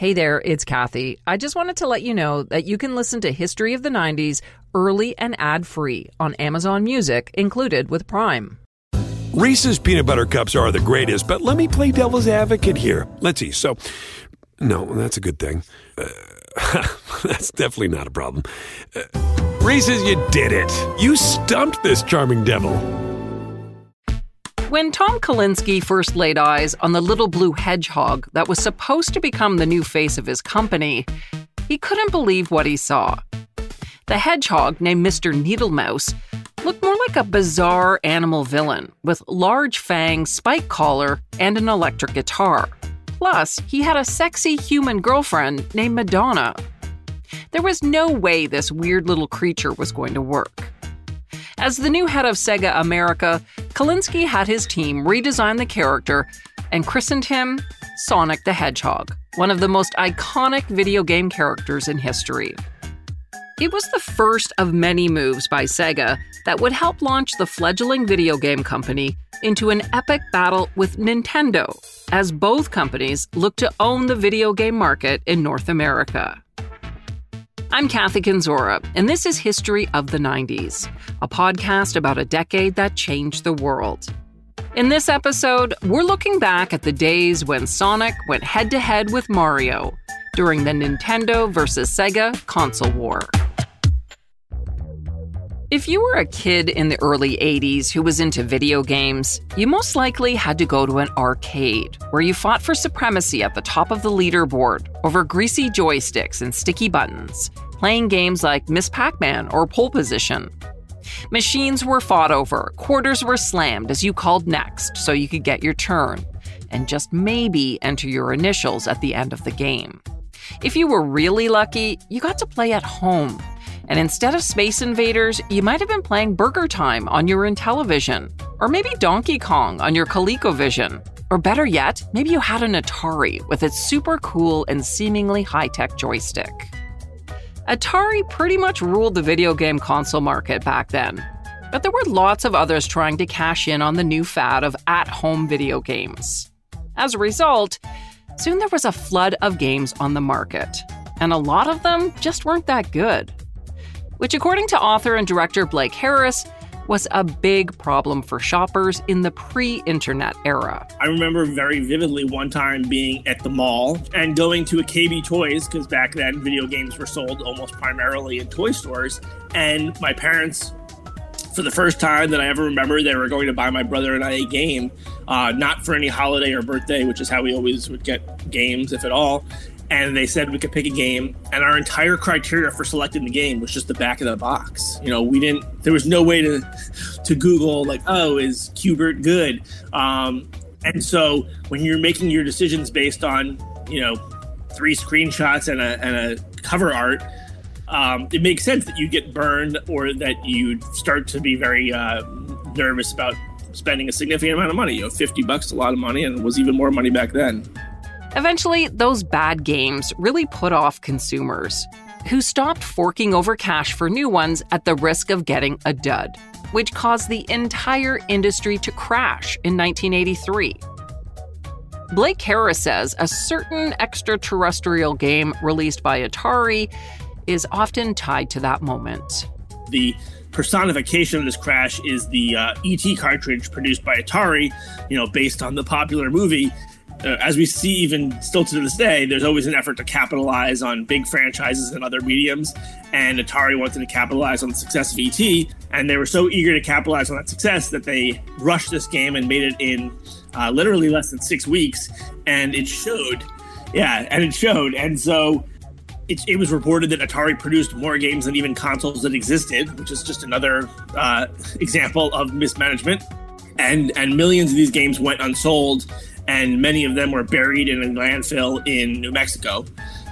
Hey there, it's Kathy. I just wanted to let you know that you can listen to History of the 90s early and ad-free on Amazon Music, included with Prime. Reese's Peanut Butter Cups are the greatest, but let me play devil's advocate here. Let's see. So, no, that's a good thing. That's definitely not a problem. Reese's, you did it. You stumped this charming devil. When Tom Kalinske first laid eyes on the little blue hedgehog that was supposed to become the new face of his company, he couldn't believe what he saw. The hedgehog, named Mr. Needlemouse, looked more like a bizarre animal villain with large fangs, spike collar, and an electric guitar. Plus, he had a sexy human girlfriend named Madonna. There was no way this weird little creature was going to work. As the new head of Sega America, Kalinske had his team redesign the character and christened him Sonic the Hedgehog, one of the most iconic video game characters in history. It was the first of many moves by Sega that would help launch the fledgling video game company into an epic battle with Nintendo, as both companies looked to own the video game market in North America. I'm Kathy Kenzora, and this is History of the 90s, a podcast about a decade that changed the world. In this episode, we're looking back at the days when Sonic went head-to-head with Mario during the Nintendo versus Sega console war. If you were a kid in the early 80s who was into video games, you most likely had to go to an arcade where you fought for supremacy at the top of the leaderboard over greasy joysticks and sticky buttons, playing games like Ms. Pac-Man or Pole Position. Machines were fought over, quarters were slammed as you called next so you could get your turn, and just maybe enter your initials at the end of the game. If you were really lucky, you got to play at home. And instead of Space Invaders, you might have been playing Burger Time on your Intellivision, or maybe Donkey Kong on your ColecoVision. Or better yet, maybe you had an Atari with its super cool and seemingly high-tech joystick. Atari pretty much ruled the video game console market back then, but there were lots of others trying to cash in on the new fad of at-home video games. As a result, soon there was a flood of games on the market, and a lot of them just weren't that good. Which, according to author and director Blake Harris, was a big problem for shoppers in the pre-internet era. I remember very vividly one time being at the mall and going to a KB Toys, because back then video games were sold almost primarily in toy stores, and my parents, for the first time that I ever remember, they were going to buy my brother and I a game, not for any holiday or birthday, which is how we always would get games, if at all. And they said we could pick a game, and our entire criteria for selecting the game was just the back of the box. You know, we didn't, there was no way to Google, like, oh, is Qbert good? And so when you're making your decisions based on, you know, 3 screenshots and a cover art, it makes sense that you get burned or that you start to be very nervous about spending a significant amount of money. You know, $50 is a lot of money, and it was even more money back then. Eventually, those bad games really put off consumers, who stopped forking over cash for new ones at the risk of getting a dud, which caused the entire industry to crash in 1983. Blake Harris says a certain extraterrestrial game released by Atari is often tied to that moment. The personification of this crash is the E.T. cartridge produced by Atari, you know, based on the popular movie. As we see even still to this day, there's always an effort to capitalize on big franchises and other mediums, and Atari wanted to capitalize on the success of E.T., and they were so eager to capitalize on that success that they rushed this game and made it in literally less than 6 weeks, and it showed. Yeah, and it showed. And so it was reported that Atari produced more games than even consoles that existed, which is just another example of mismanagement. And millions of these games went unsold, and many of them were buried in a landfill in New Mexico.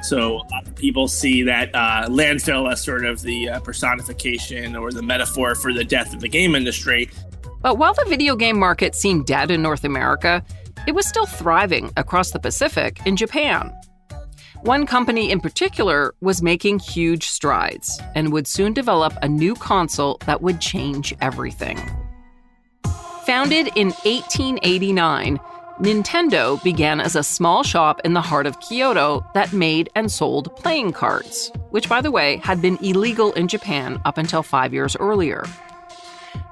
So people see that landfill as sort of the personification or the metaphor for the death of the game industry. But while the video game market seemed dead in North America, it was still thriving across the Pacific in Japan. One company in particular was making huge strides and would soon develop a new console that would change everything. Founded in 1889, Nintendo began as a small shop in the heart of Kyoto that made and sold playing cards, which, by the way, had been illegal in Japan up until 5 years earlier.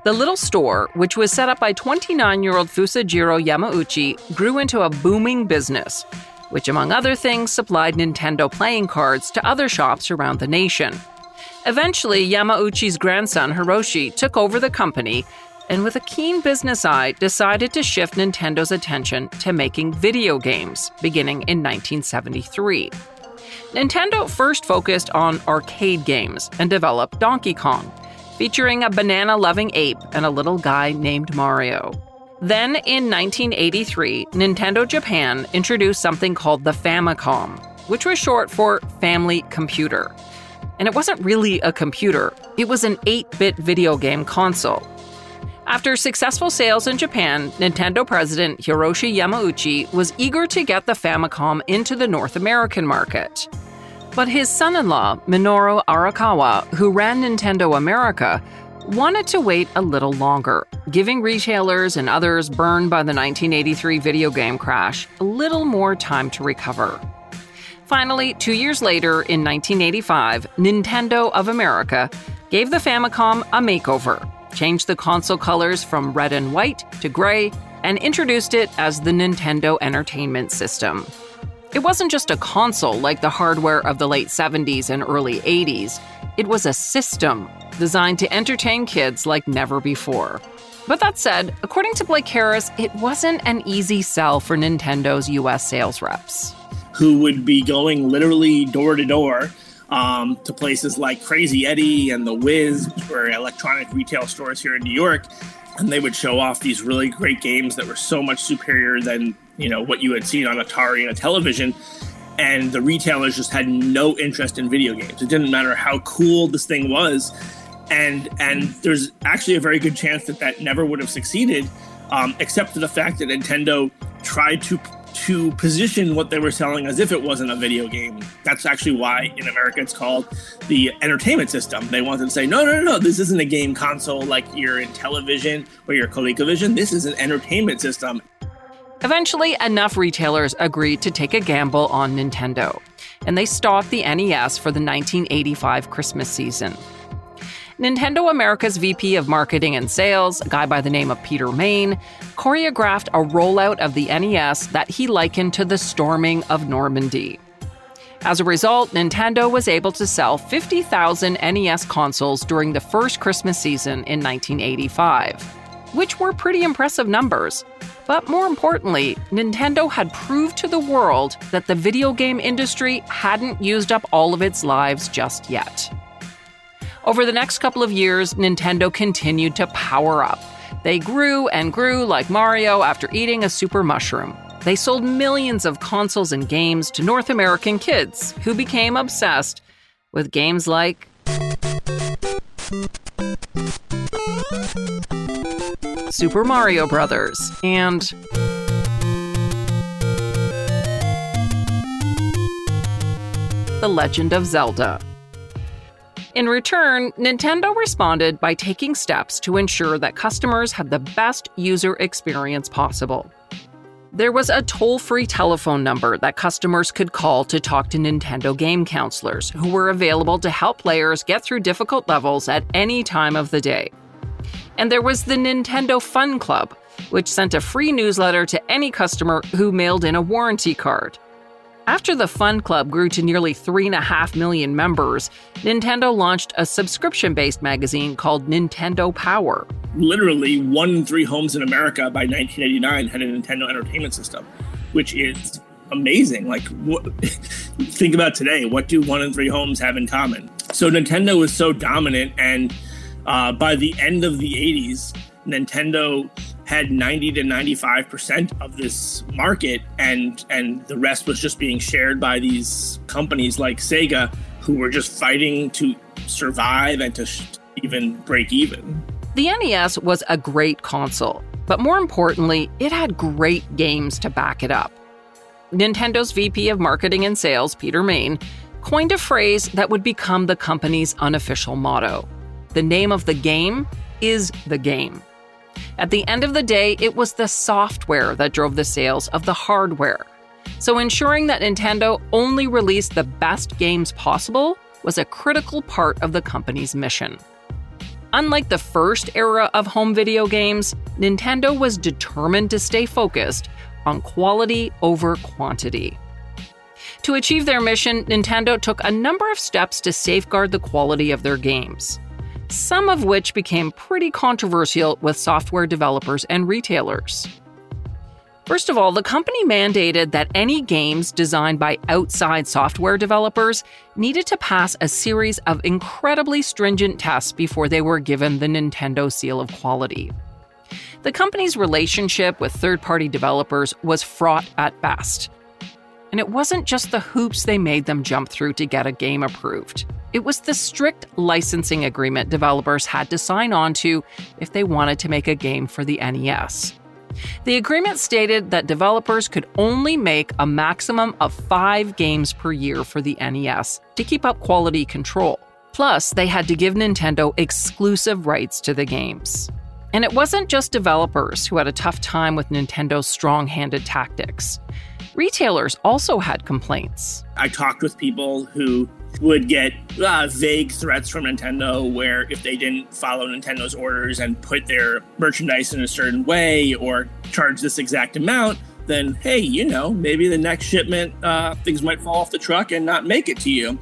The little store, which was set up by 29-year-old Fusajiro Yamauchi, grew into a booming business, which, among other things, supplied Nintendo playing cards to other shops around the nation. Eventually, Yamauchi's grandson, Hiroshi, took over the company and, with a keen business eye, decided to shift Nintendo's attention to making video games, beginning in 1973. Nintendo first focused on arcade games and developed Donkey Kong, featuring a banana-loving ape and a little guy named Mario. Then, in 1983, Nintendo Japan introduced something called the Famicom, which was short for Family Computer. And it wasn't really a computer. It was an 8-bit video game console. After successful sales in Japan, Nintendo president Hiroshi Yamauchi was eager to get the Famicom into the North American market. But his son-in-law, Minoru Arakawa, who ran Nintendo America, wanted to wait a little longer, giving retailers and others burned by the 1983 video game crash a little more time to recover. Finally, 2 years later, in 1985, Nintendo of America gave the Famicom a makeover, changed the console colors from red and white to gray, and introduced it as the Nintendo Entertainment System. It wasn't just a console like the hardware of the late 70s and early 80s. It was a system designed to entertain kids like never before. But that said, according to Blake Harris, it wasn't an easy sell for Nintendo's U.S. sales reps, who would be going literally door to door to places like Crazy Eddie and The Wiz, or electronic retail stores here in New York, and they would show off these really great games that were so much superior than, you know, what you had seen on Atari and Intellivision. And the retailers just had no interest in video games. It didn't matter how cool this thing was. And there's actually a very good chance that that never would have succeeded, except for the fact that Nintendo tried to position what they were selling as if it wasn't a video game. That's actually why in America it's called the entertainment system. They wanted to say, no, this isn't a game console like your Intellivision or your ColecoVision. This is an entertainment system. Eventually, enough retailers agreed to take a gamble on Nintendo, and they stocked the NES for the 1985 Christmas season. Nintendo America's VP of Marketing and Sales, a guy by the name of Peter Main, choreographed a rollout of the NES that he likened to the storming of Normandy. As a result, Nintendo was able to sell 50,000 NES consoles during the first Christmas season in 1985, which were pretty impressive numbers. But more importantly, Nintendo had proved to the world that the video game industry hadn't used up all of its lives just yet. Over the next couple of years, Nintendo continued to power up. They grew and grew like Mario after eating a super mushroom. They sold millions of consoles and games to North American kids who became obsessed with games like Super Mario Bros. And The Legend of Zelda. In return, Nintendo responded by taking steps to ensure that customers had the best user experience possible. There was a toll-free telephone number that customers could call to talk to Nintendo game counselors, who were available to help players get through difficult levels at any time of the day. And there was the Nintendo Fun Club, which sent a free newsletter to any customer who mailed in a warranty card. After the Fun Club grew to nearly 3.5 million members, Nintendo launched a subscription-based magazine called Nintendo Power. Literally, 1 in 3 homes in America by 1989 had a Nintendo Entertainment System, which is amazing. Like, think about today. What do 1 in 3 homes have in common? So Nintendo was so dominant, and by the end of the 80s, Nintendo had 90 to 95% of this market, and the rest was just being shared by these companies like Sega, who were just fighting to survive and to even break even. The NES was a great console, but more importantly, it had great games to back it up. Nintendo's VP of Marketing and Sales, Peter Main, coined a phrase that would become the company's unofficial motto. The name of the game is the game. At the end of the day, it was the software that drove the sales of the hardware. So ensuring that Nintendo only released the best games possible was a critical part of the company's mission. Unlike the first era of home video games, Nintendo was determined to stay focused on quality over quantity. To achieve their mission, Nintendo took a number of steps to safeguard the quality of their games, some of which became pretty controversial with software developers and retailers. First of all, the company mandated that any games designed by outside software developers needed to pass a series of incredibly stringent tests before they were given the Nintendo seal of quality. The company's relationship with third-party developers was fraught at best. And it wasn't just the hoops they made them jump through to get a game approved. It was the strict licensing agreement developers had to sign on to if they wanted to make a game for the NES. The agreement stated that developers could only make a maximum of 5 games per year for the NES to keep up quality control. Plus, they had to give Nintendo exclusive rights to the games. And it wasn't just developers who had a tough time with Nintendo's strong-handed tactics. Retailers also had complaints. I talked with people who would get vague threats from Nintendo where if they didn't follow Nintendo's orders and put their merchandise in a certain way or charge this exact amount, then, hey, you know, maybe the next shipment, things might fall off the truck and not make it to you.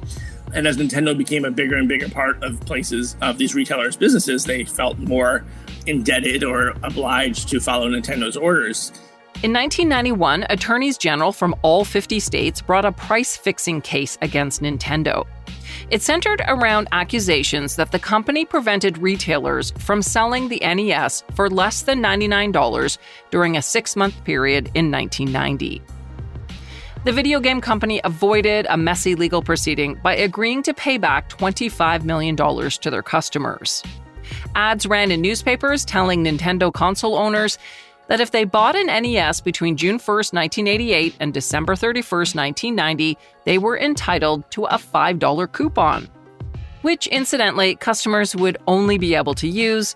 And as Nintendo became a bigger and bigger part of places of these retailers' businesses, they felt more indebted or obliged to follow Nintendo's orders. In 1991, attorneys general from all 50 states brought a price-fixing case against Nintendo. It centered around accusations that the company prevented retailers from selling the NES for less than $99 during a 6-month period in 1990. The video game company avoided a messy legal proceeding by agreeing to pay back $25 million to their customers. Ads ran in newspapers telling Nintendo console owners that if they bought an NES between June 1st, 1988 and December 31st, 1990, they were entitled to a $5 coupon, which, incidentally, customers would only be able to use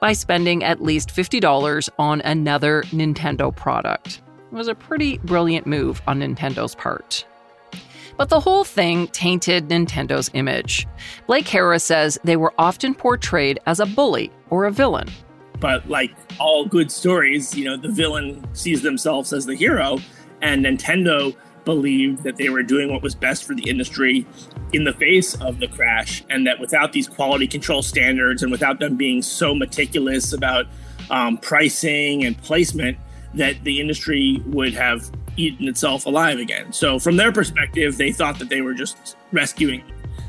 by spending at least $50 on another Nintendo product. It was a pretty brilliant move on Nintendo's part. But the whole thing tainted Nintendo's image. Blake Harris says they were often portrayed as a bully or a villain. But like all good stories, you know, the villain sees themselves as the hero, and Nintendo believed that they were doing what was best for the industry in the face of the crash, and that without these quality control standards and without them being so meticulous about pricing and placement, that the industry would have eaten itself alive again. So from their perspective, they thought that they were just rescuing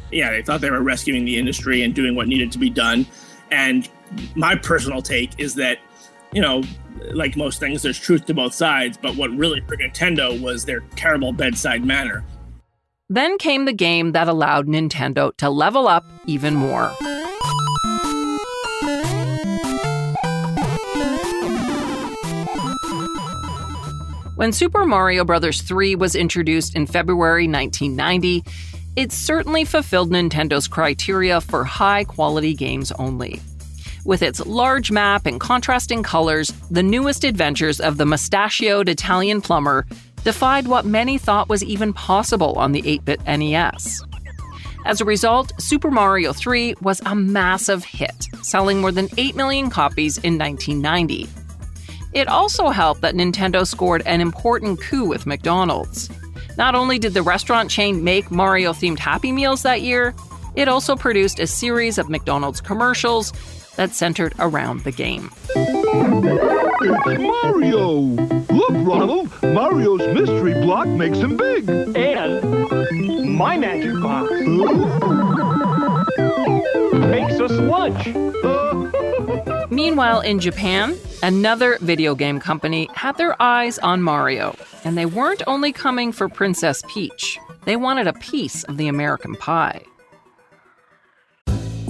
the industry and doing what needed to be done. And my personal take is that, you know, like most things, there's truth to both sides, but what really hurt Nintendo was their terrible bedside manner. Then came the game that allowed Nintendo to level up even more. When Super Mario Bros. 3 was introduced in February 1990, it certainly fulfilled Nintendo's criteria for high-quality games only. With its large map and contrasting colors, the newest adventures of the mustachioed Italian plumber defied what many thought was even possible on the 8-bit NES. As a result, Super Mario 3 was a massive hit, selling more than 8 million copies in 1990. It also helped that Nintendo scored an important coup with McDonald's. Not only did the restaurant chain make Mario-themed Happy Meals that year, it also produced a series of McDonald's commercials that centered around the game. Mario! Look, Ronald! Mario's mystery block makes him big! And my magic box makes us lunch! Meanwhile, in Japan, another video game company had their eyes on Mario, and they weren't only coming for Princess Peach. They wanted a piece of the American pie.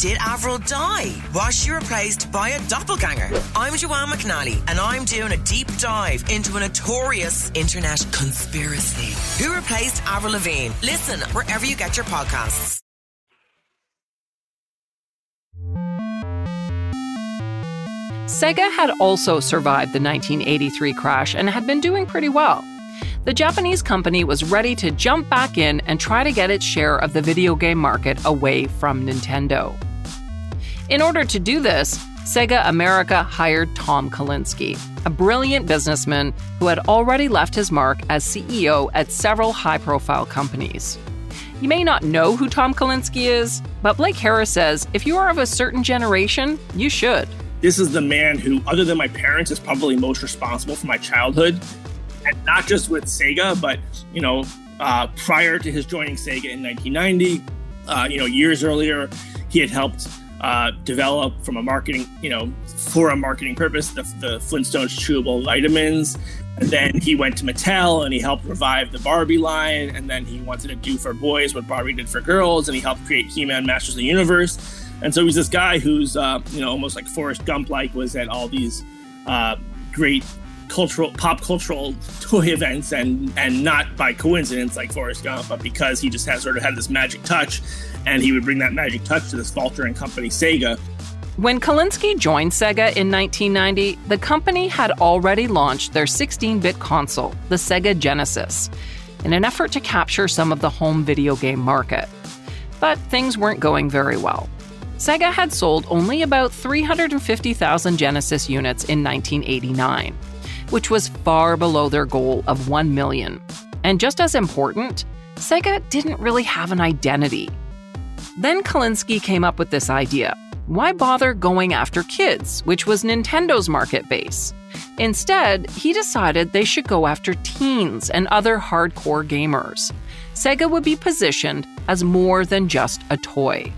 Did Avril die? Was she replaced by a doppelganger? I'm Joanne McNally, and I'm doing a deep dive into a notorious internet conspiracy. Who replaced Avril Lavigne? Listen wherever you get your podcasts. Sega had also survived the 1983 crash and had been doing pretty well. The Japanese company was ready to jump back in and try to get its share of the video game market away from Nintendo. In order to do this, Sega America hired Tom Kalinske, a brilliant businessman who had already left his mark as CEO at several high-profile companies. You may not know who Tom Kalinske is, but Blake Harris says if you are of a certain generation, you should. This is the man who, other than my parents, is probably most responsible for my childhood. And not just with Sega, but, prior to his joining Sega in 1990, years earlier, he had helped develop for a marketing purpose, the Flintstones chewable vitamins. And then he went to Mattel and he helped revive the Barbie line. And then he wanted to do for boys what Barbie did for girls. And he helped create He-Man Masters of the Universe. And so he's this guy who's, almost like Forrest Gump-like, was at all these great pop cultural toy events, and not by coincidence like Forrest Gump, but because he just has sort of had this magic touch, and he would bring that magic touch to this faltering company, Sega. When Kalinske joined Sega in 1990, the company had already launched their 16-bit console, the Sega Genesis, in an effort to capture some of the home video game market. But things weren't going very well. Sega had sold only about 350,000 Genesis units in 1989. Which was far below their goal of 1 million. And just as important, Sega didn't really have an identity. Then Kalinske came up with this idea. Why bother going after kids, which was Nintendo's market base? Instead, he decided they should go after teens and other hardcore gamers. Sega would be positioned as more than just a toy.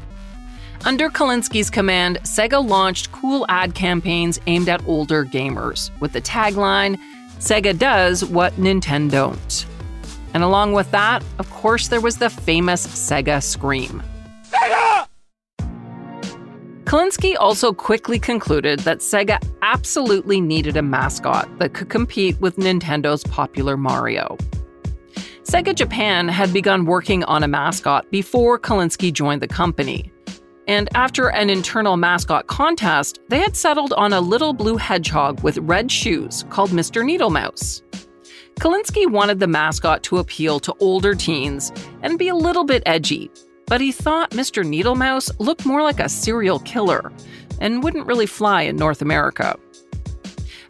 Under Kalinske's command, Sega launched cool ad campaigns aimed at older gamers, with the tagline, "Sega does what Nintendo don't." And along with that, of course, there was the famous Sega scream. Sega! Kalinske also quickly concluded that Sega absolutely needed a mascot that could compete with Nintendo's popular Mario. Sega Japan had begun working on a mascot before Kalinske joined the company. And after an internal mascot contest, they had settled on a little blue hedgehog with red shoes called Mr. Needlemouse. Kalinske wanted the mascot to appeal to older teens and be a little bit edgy, but he thought Mr. Needlemouse looked more like a serial killer and wouldn't really fly in North America.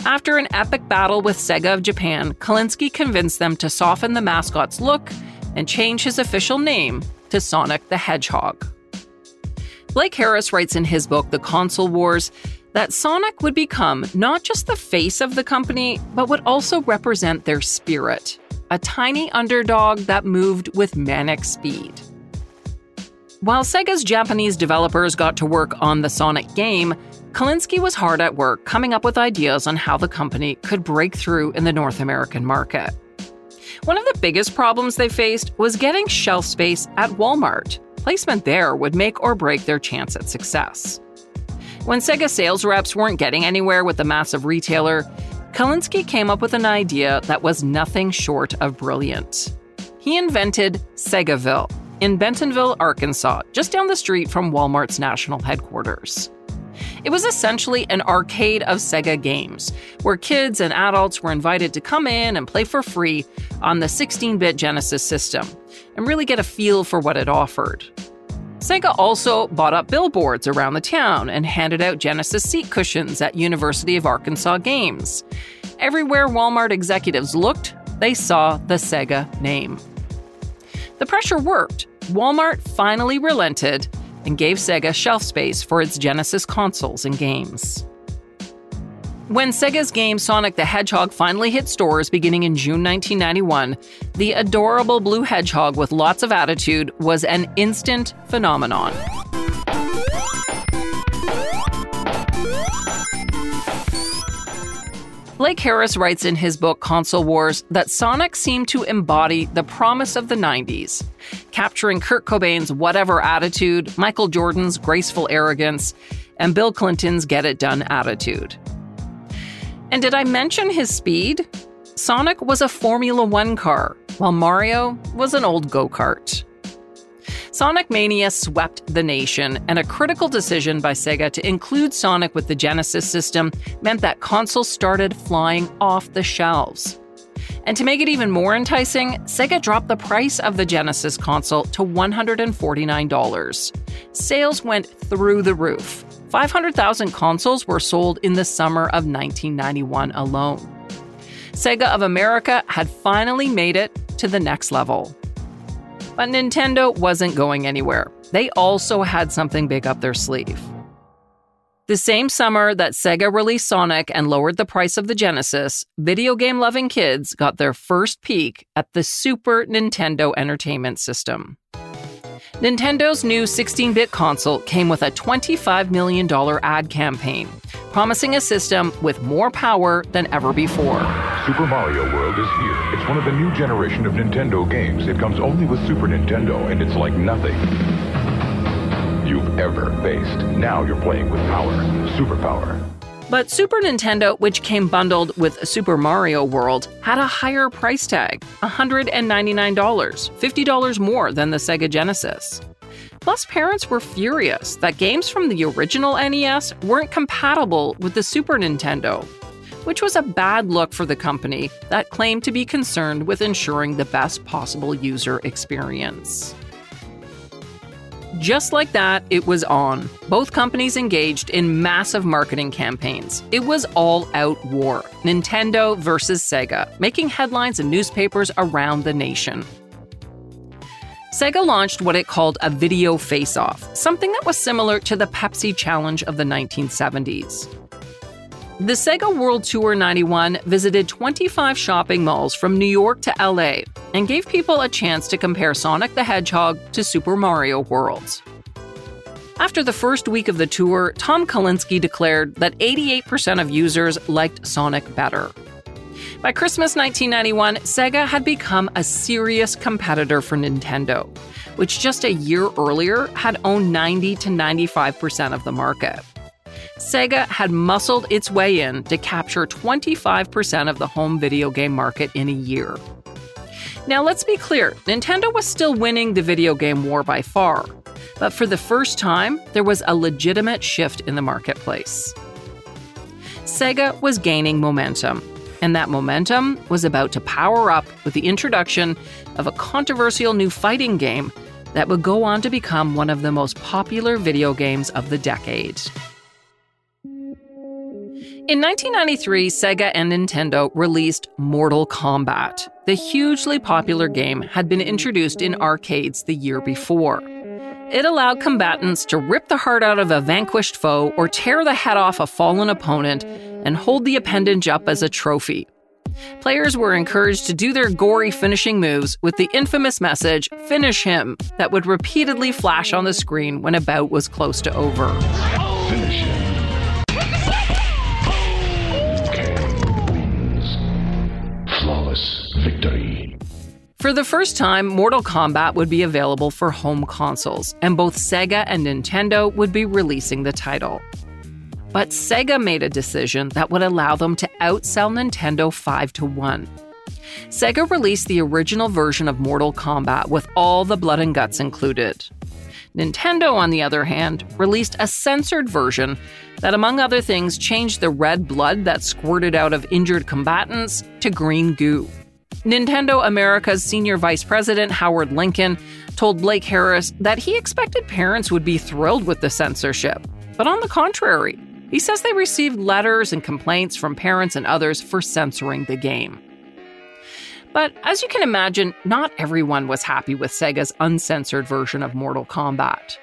After an epic battle with Sega of Japan, Kalinske convinced them to soften the mascot's look and change his official name to Sonic the Hedgehog. Blake Harris writes in his book, The Console Wars, that Sonic would become not just the face of the company, but would also represent their spirit, a tiny underdog that moved with manic speed. While Sega's Japanese developers got to work on the Sonic game, Kalinske was hard at work coming up with ideas on how the company could break through in the North American market. One of the biggest problems they faced was getting shelf space at Walmart. Placement there would make or break their chance at success. When Sega sales reps weren't getting anywhere with the massive retailer, Kalinske came up with an idea that was nothing short of brilliant. He invented Segaville in Bentonville, Arkansas, just down the street from Walmart's national headquarters. It was essentially an arcade of Sega games, where kids and adults were invited to come in and play for free on the 16-bit Genesis system, and really get a feel for what it offered. Sega also bought up billboards around the town and handed out Genesis seat cushions at University of Arkansas games. Everywhere Walmart executives looked, they saw the Sega name. The pressure worked. Walmart finally relented and gave Sega shelf space for its Genesis consoles and games. When Sega's game Sonic the Hedgehog finally hit stores beginning in June 1991, the adorable blue hedgehog with lots of attitude was an instant phenomenon. Blake Harris writes in his book Console Wars that Sonic seemed to embody the promise of the 90s, capturing Kurt Cobain's whatever attitude, Michael Jordan's graceful arrogance, and Bill Clinton's get-it-done attitude. And did I mention his speed? Sonic was a Formula One car, while Mario was an old go-kart. Sonic Mania swept the nation, and a critical decision by Sega to include Sonic with the Genesis system meant that consoles started flying off the shelves. And to make it even more enticing, Sega dropped the price of the Genesis console to $149. Sales went through the roof. 500,000 consoles were sold in the summer of 1991 alone. Sega of America had finally made it to the next level. But Nintendo wasn't going anywhere. They also had something big up their sleeve. The same summer that Sega released Sonic and lowered the price of the Genesis, video game-loving kids got their first peek at the Super Nintendo Entertainment System. Nintendo's new 16-bit console came with a $25 million ad campaign, promising a system with more power than ever before. Super Mario World is here. It's one of the new generation of Nintendo games. It comes only with Super Nintendo, and it's like nothing you've ever faced. Now you're playing with power, superpower. But Super Nintendo, which came bundled with Super Mario World, had a higher price tag, $199, $50 more than the Sega Genesis. Plus, parents were furious that games from the original NES weren't compatible with the Super Nintendo, which was a bad look for the company that claimed to be concerned with ensuring the best possible user experience. Just like that, it was on. Both companies engaged in massive marketing campaigns. It was all-out war. Nintendo versus Sega, making headlines in newspapers around the nation. Sega launched what it called a video face-off, something that was similar to the Pepsi Challenge of the 1970s. The Sega World Tour 91 visited 25 shopping malls from New York to LA and gave people a chance to compare Sonic the Hedgehog to Super Mario World. After the first week of the tour, Tom Kalinske declared that 88% of users liked Sonic better. By Christmas 1991, Sega had become a serious competitor for Nintendo, which just a year earlier had owned 90 to 95% of the market. Sega had muscled its way in to capture 25% of the home video game market in a year. Now, let's be clear, Nintendo was still winning the video game war by far, but for the first time, there was a legitimate shift in the marketplace. Sega was gaining momentum, and that momentum was about to power up with the introduction of a controversial new fighting game that would go on to become one of the most popular video games of the decade. In 1993, Sega and Nintendo released Mortal Kombat. The hugely popular game had been introduced in arcades the year before. It allowed combatants to rip the heart out of a vanquished foe or tear the head off a fallen opponent and hold the appendage up as a trophy. Players were encouraged to do their gory finishing moves with the infamous message, "Finish him," that would repeatedly flash on the screen when a bout was close to over. Finish him. Victory. For the first time, Mortal Kombat would be available for home consoles, and both Sega and Nintendo would be releasing the title. But Sega made a decision that would allow them to outsell Nintendo 5-1. Sega released the original version of Mortal Kombat with all the blood and guts included. Nintendo, on the other hand, released a censored version that, among other things, changed the red blood that squirted out of injured combatants to green goo. Nintendo America's senior vice president, Howard Lincoln, told Blake Harris that he expected parents would be thrilled with the censorship. But on the contrary, he says they received letters and complaints from parents and others for censoring the game. But as you can imagine, not everyone was happy with Sega's uncensored version of Mortal Kombat.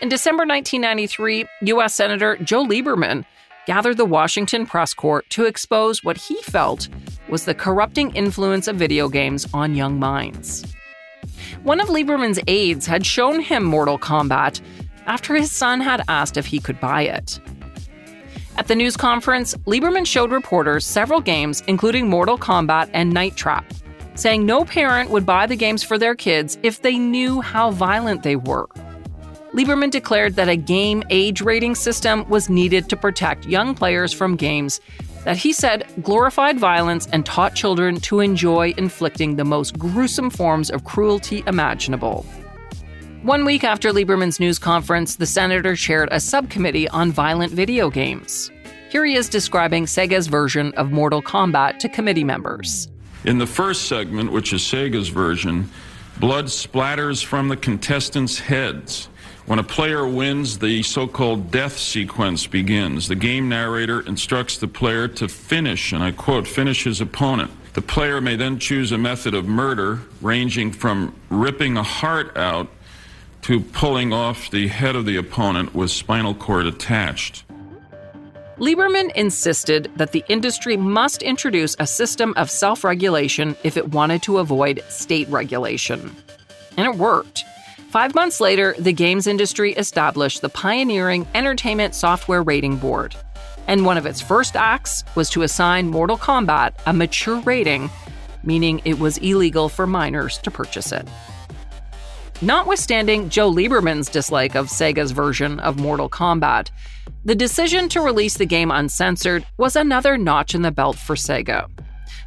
In December 1993, U.S. Senator Joe Lieberman gathered the Washington press corps to expose what he felt was the corrupting influence of video games on young minds. One of Lieberman's aides had shown him Mortal Kombat after his son had asked if he could buy it. At the news conference, Lieberman showed reporters several games, including Mortal Kombat and Night Trap, saying no parent would buy the games for their kids if they knew how violent they were. Lieberman declared that a game age rating system was needed to protect young players from games that he said glorified violence and taught children to enjoy inflicting the most gruesome forms of cruelty imaginable. 1 week after Lieberman's news conference, the senator chaired a subcommittee on violent video games. Here he is describing Sega's version of Mortal Kombat to committee members. In the first segment, which is Sega's version, blood splatters from the contestants' heads. When a player wins, the so-called death sequence begins. The game narrator instructs the player to finish, and I quote, finish his opponent. The player may then choose a method of murder, ranging from ripping a heart out to pulling off the head of the opponent with spinal cord attached. Lieberman insisted that the industry must introduce a system of self-regulation if it wanted to avoid state regulation. And it worked. 5 months later, the games industry established the pioneering Entertainment Software Rating Board, and one of its first acts was to assign Mortal Kombat a mature rating, meaning it was illegal for minors to purchase it. Notwithstanding Joe Lieberman's dislike of Sega's version of Mortal Kombat, the decision to release the game uncensored was another notch in the belt for Sega.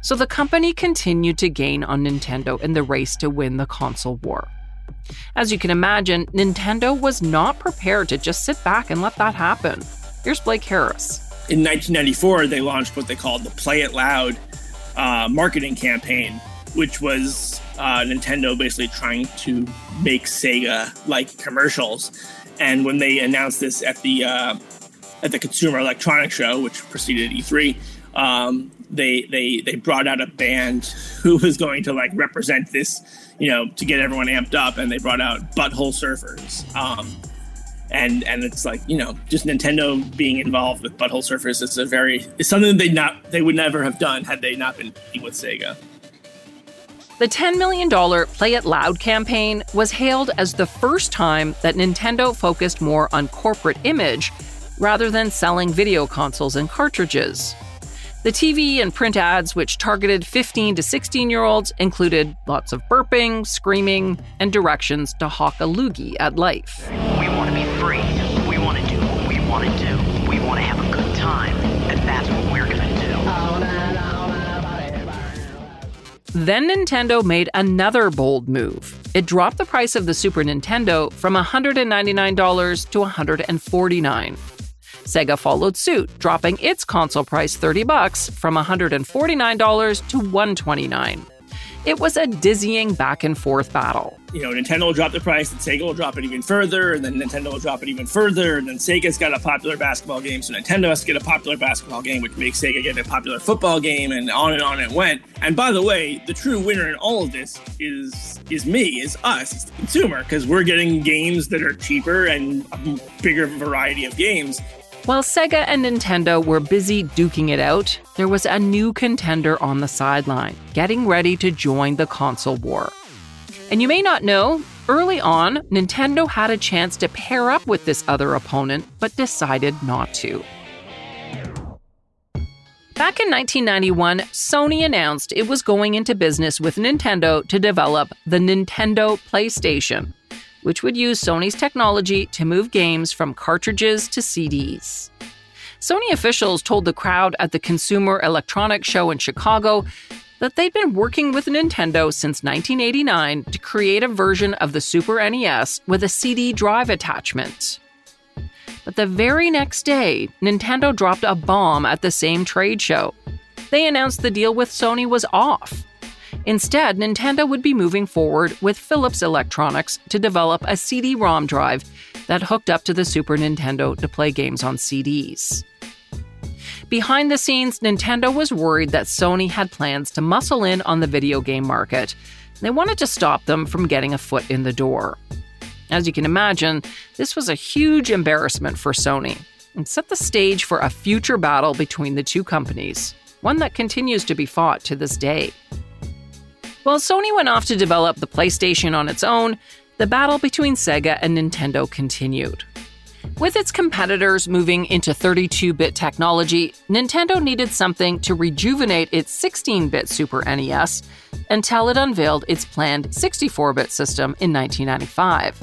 So the company continued to gain on Nintendo in the race to win the console war. As you can imagine, Nintendo was not prepared to just sit back and let that happen. Here's Blake Harris. In 1994, they launched what they called the Play It Loud marketing campaign, which was Nintendo basically trying to make Sega-like commercials. And when they announced this at the Consumer Electronics Show, which preceded E3, they brought out a band who was going to like represent this, you know, to get everyone amped up, and they brought out Butthole Surfers. And it's like, you know, just Nintendo being involved with Butthole Surfers is it's something that they would never have done had they not been with Sega. The $10 million Play It Loud campaign was hailed as the first time that Nintendo focused more on corporate image rather than selling video consoles and cartridges. The TV and print ads, which targeted 15 to 16-year-olds, included lots of burping, screaming, and directions to hawk a loogie at life. We want to be free. We want to do what we want to do. We want to have a good time, and that's what we're going to do. Then Nintendo made another bold move. It dropped the price of the Super Nintendo from $199 to $149. Sega followed suit, dropping its console price $30 from $149 to $129. It was a dizzying back and forth battle. You know, Nintendo will drop the price, and Sega will drop it even further, and then Nintendo will drop it even further, and then Sega's got a popular basketball game, so Nintendo has to get a popular basketball game, which makes Sega get a popular football game, and on it went. And by the way, the true winner in all of this is us, it's the consumer, because we're getting games that are cheaper and a bigger variety of games. While Sega and Nintendo were busy duking it out, there was a new contender on the sideline, getting ready to join the console war. And you may not know, early on, Nintendo had a chance to pair up with this other opponent, but decided not to. Back in 1991, Sony announced it was going into business with Nintendo to develop the Nintendo PlayStation, which would use Sony's technology to move games from cartridges to CDs. Sony officials told the crowd at the Consumer Electronics Show in Chicago that they'd been working with Nintendo since 1989 to create a version of the Super NES with a CD drive attachment. But the very next day, Nintendo dropped a bomb at the same trade show. They announced the deal with Sony was off. Instead, Nintendo would be moving forward with Philips Electronics to develop a CD-ROM drive that hooked up to the Super Nintendo to play games on CDs. Behind the scenes, Nintendo was worried that Sony had plans to muscle in on the video game market. They wanted to stop them from getting a foot in the door. As you can imagine, this was a huge embarrassment for Sony. and set the stage for a future battle between the two companies, one that continues to be fought to this day. While Sony went off to develop the PlayStation on its own, the battle between Sega and Nintendo continued. With its competitors moving into 32-bit technology, Nintendo needed something to rejuvenate its 16-bit Super NES until it unveiled its planned 64-bit system in 1995.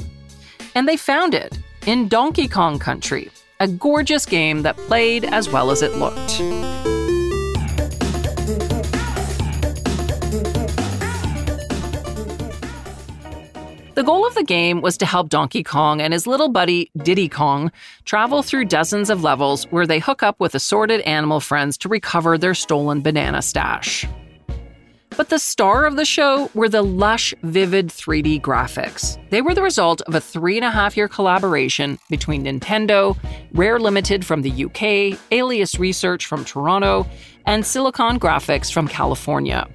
And they found it in Donkey Kong Country, a gorgeous game that played as well as it looked. The goal of the game was to help Donkey Kong and his little buddy Diddy Kong travel through dozens of levels where they hook up with assorted animal friends to recover their stolen banana stash. But the star of the show were the lush, vivid 3D graphics. They were the result of a 3.5-year collaboration between Nintendo, Rare Limited from the UK, Alias Research from Toronto, and Silicon Graphics from California.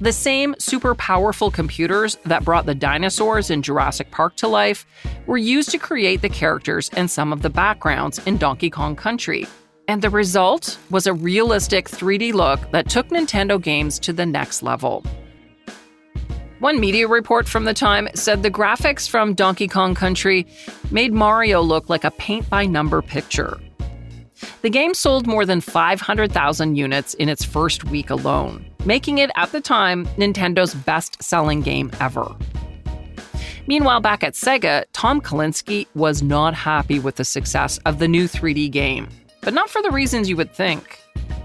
The same super powerful computers that brought the dinosaurs in Jurassic Park to life were used to create the characters and some of the backgrounds in Donkey Kong Country. And the result was a realistic 3D look that took Nintendo games to the next level. One media report from the time said the graphics from Donkey Kong Country made Mario look like a paint-by-number picture. The game sold more than 500,000 units in its first week alone, making it, at the time, Nintendo's best-selling game ever. Meanwhile, back at Sega, Tom Kalinske was not happy with the success of the new 3D game. But not for the reasons you would think.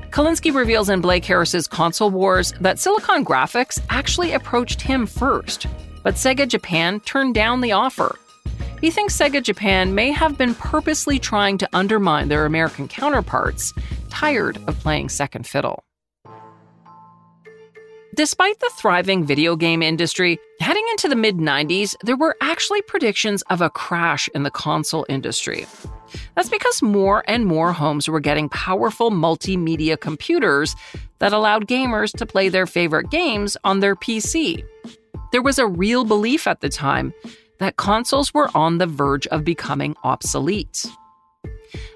Kalinske reveals in Blake Harris's Console Wars that Silicon Graphics actually approached him first, but Sega Japan turned down the offer. He thinks Sega Japan may have been purposely trying to undermine their American counterparts, tired of playing second fiddle. Despite the thriving video game industry, heading into the mid-90s, there were actually predictions of a crash in the console industry. That's because more and more homes were getting powerful multimedia computers that allowed gamers to play their favorite games on their PC. There was a real belief at the time that consoles were on the verge of becoming obsolete.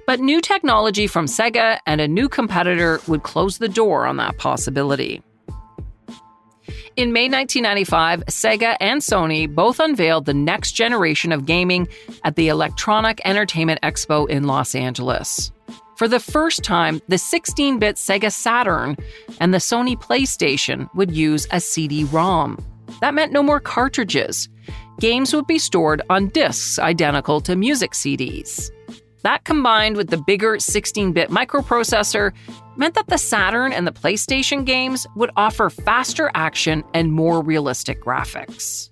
But new technology from Sega and a new competitor would close the door on that possibility. In May 1995, Sega and Sony both unveiled the next generation of gaming at the Electronic Entertainment Expo in Los Angeles. For the first time, the 16-bit Sega Saturn and the Sony PlayStation would use a CD-ROM. That meant no more cartridges. Games would be stored on discs identical to music CDs. That, combined with the bigger 16-bit microprocessor, meant that the Saturn and the PlayStation games would offer faster action and more realistic graphics.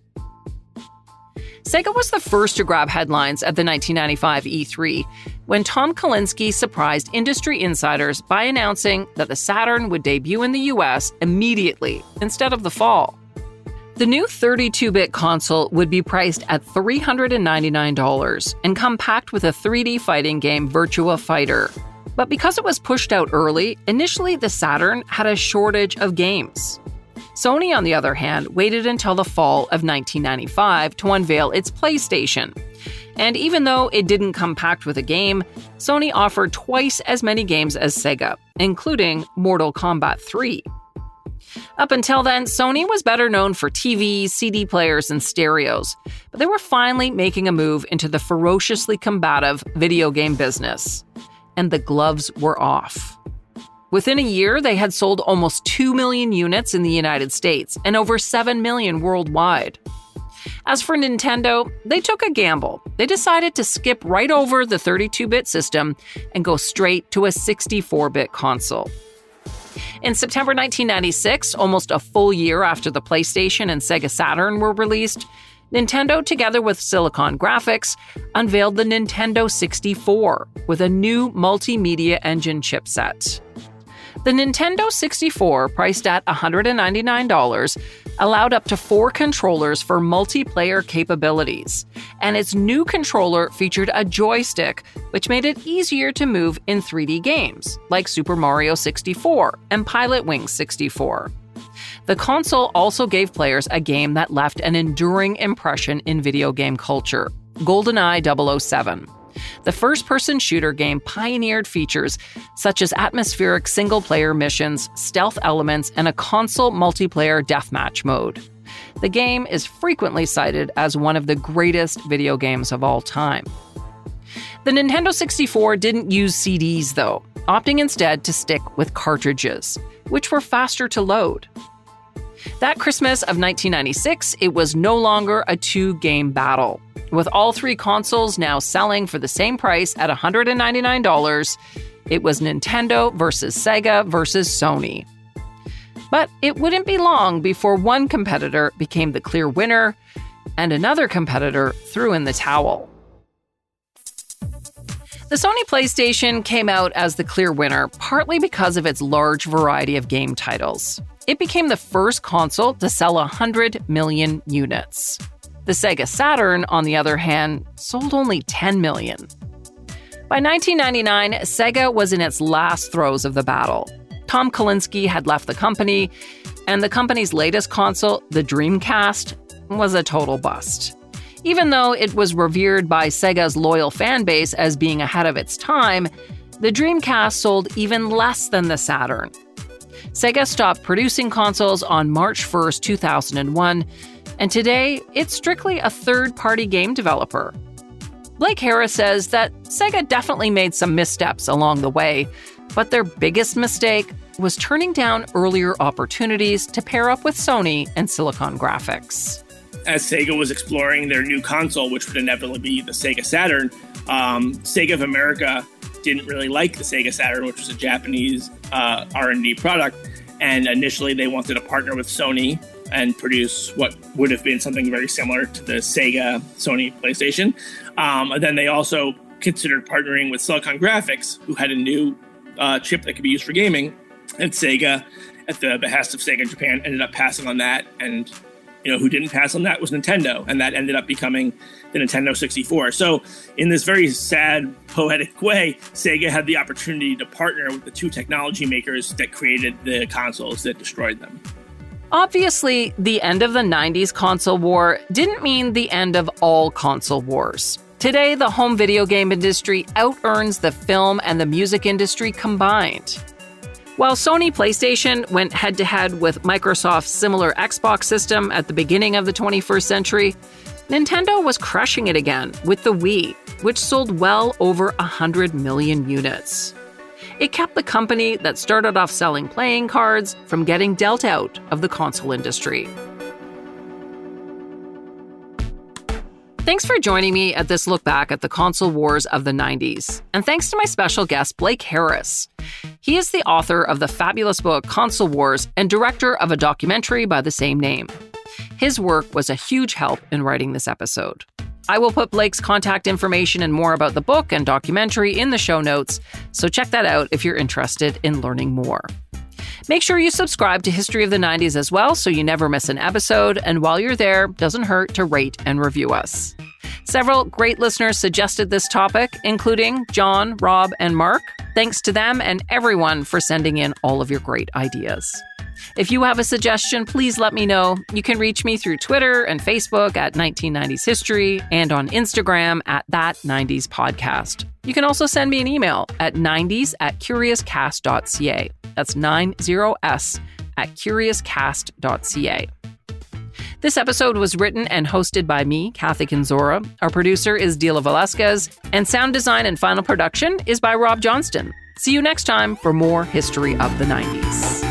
Sega was the first to grab headlines at the 1995 E3, when Tom Kalinske surprised industry insiders by announcing that the Saturn would debut in the US immediately, instead of the fall. The new 32-bit console would be priced at $399 and come packed with a 3D fighting game, Virtua Fighter. But because it was pushed out early, initially the Saturn had a shortage of games. Sony, on the other hand, waited until the fall of 1995 to unveil its PlayStation. And even though it didn't come packed with a game, Sony offered twice as many games as Sega, including Mortal Kombat 3. Up until then, Sony was better known for TVs, CD players, and stereos, but they were finally making a move into the ferociously combative video game business. And the gloves were off. Within a year, they had sold almost 2 million units in the United States and over 7 million worldwide. As for Nintendo, they took a gamble. They decided to skip right over the 32-bit system and go straight to a 64-bit console. In September 1996, almost a full year after the PlayStation and Sega Saturn were released, Nintendo, together with Silicon Graphics, unveiled the Nintendo 64 with a new multimedia engine chipset. The Nintendo 64, priced at $199, allowed up to 4 controllers for multiplayer capabilities, and its new controller featured a joystick, which made it easier to move in 3D games, like Super Mario 64 and Pilot Wings 64. The console also gave players a game that left an enduring impression in video game culture, GoldenEye 007, The first-person shooter game pioneered features such as atmospheric single-player missions, stealth elements, and a console multiplayer deathmatch mode. The game is frequently cited as one of the greatest video games of all time. The Nintendo 64 didn't use CDs, though, opting instead to stick with cartridges, which were faster to load. That Christmas of 1996, it was no longer a two-game battle. With all three consoles now selling for the same price at $199, it was Nintendo versus Sega versus Sony. But it wouldn't be long before one competitor became the clear winner, and another competitor threw in the towel. The Sony PlayStation came out as the clear winner, partly because of its large variety of game titles. It became the first console to sell 100 million units. The Sega Saturn, on the other hand, sold only 10 million. By 1999, Sega was in its last throes of the battle. Tom Kalinske had left the company, and the company's latest console, the Dreamcast, was a total bust. Even though it was revered by Sega's loyal fan base as being ahead of its time, the Dreamcast sold even less than the Saturn. Sega stopped producing consoles on March 1, 2001, and today it's strictly a third-party game developer. Blake Harris says that Sega definitely made some missteps along the way, but their biggest mistake was turning down earlier opportunities to pair up with Sony and Silicon Graphics. As Sega was exploring their new console, which would inevitably be the Sega Saturn, Sega of America didn't really like the Sega Saturn, which was a Japanese R&D product. And initially, they wanted to partner with Sony and produce what would have been something very similar to the Sega Sony PlayStation. And then they also considered partnering with Silicon Graphics, who had a new chip that could be used for gaming. And Sega, at the behest of Sega Japan, ended up passing on that. And you know, who didn't pass on that was Nintendo, and that ended up becoming the Nintendo 64. So in this very sad, poetic way, Sega had the opportunity to partner with the two technology makers that created the consoles that destroyed them. Obviously, the end of the 90s console war didn't mean the end of all console wars. Today, the home video game industry out-earns the film and the music industry combined. While Sony PlayStation went head-to-head with Microsoft's similar Xbox system at the beginning of the 21st century, Nintendo was crushing it again with the Wii, which sold well over 100 million units. It kept the company that started off selling playing cards from getting dealt out of the console industry. Thanks for joining me at this look back at the console wars of the 90s. And thanks to my special guest, Blake Harris. He is the author of the fabulous book Console Wars and director of a documentary by the same name. His work was a huge help in writing this episode. I will put Blake's contact information and more about the book and documentary in the show notes, so check that out if you're interested in learning more. Make sure you subscribe to History of the 90s as well so you never miss an episode. And while you're there, doesn't hurt to rate and review us. Several great listeners suggested this topic, including John, Rob, and Mark. Thanks to them and everyone for sending in all of your great ideas. If you have a suggestion, please let me know. You can reach me through Twitter and Facebook at 1990s History and on Instagram at That 90s Podcast. You can also send me an email at 90s@curiouscast.ca. That's 90s@curiouscast.ca. This episode was written and hosted by me, Kathy Kenzora. Our producer is Dila Velasquez, and sound design and final production is by Rob Johnston. See you next time for more History of the 90s.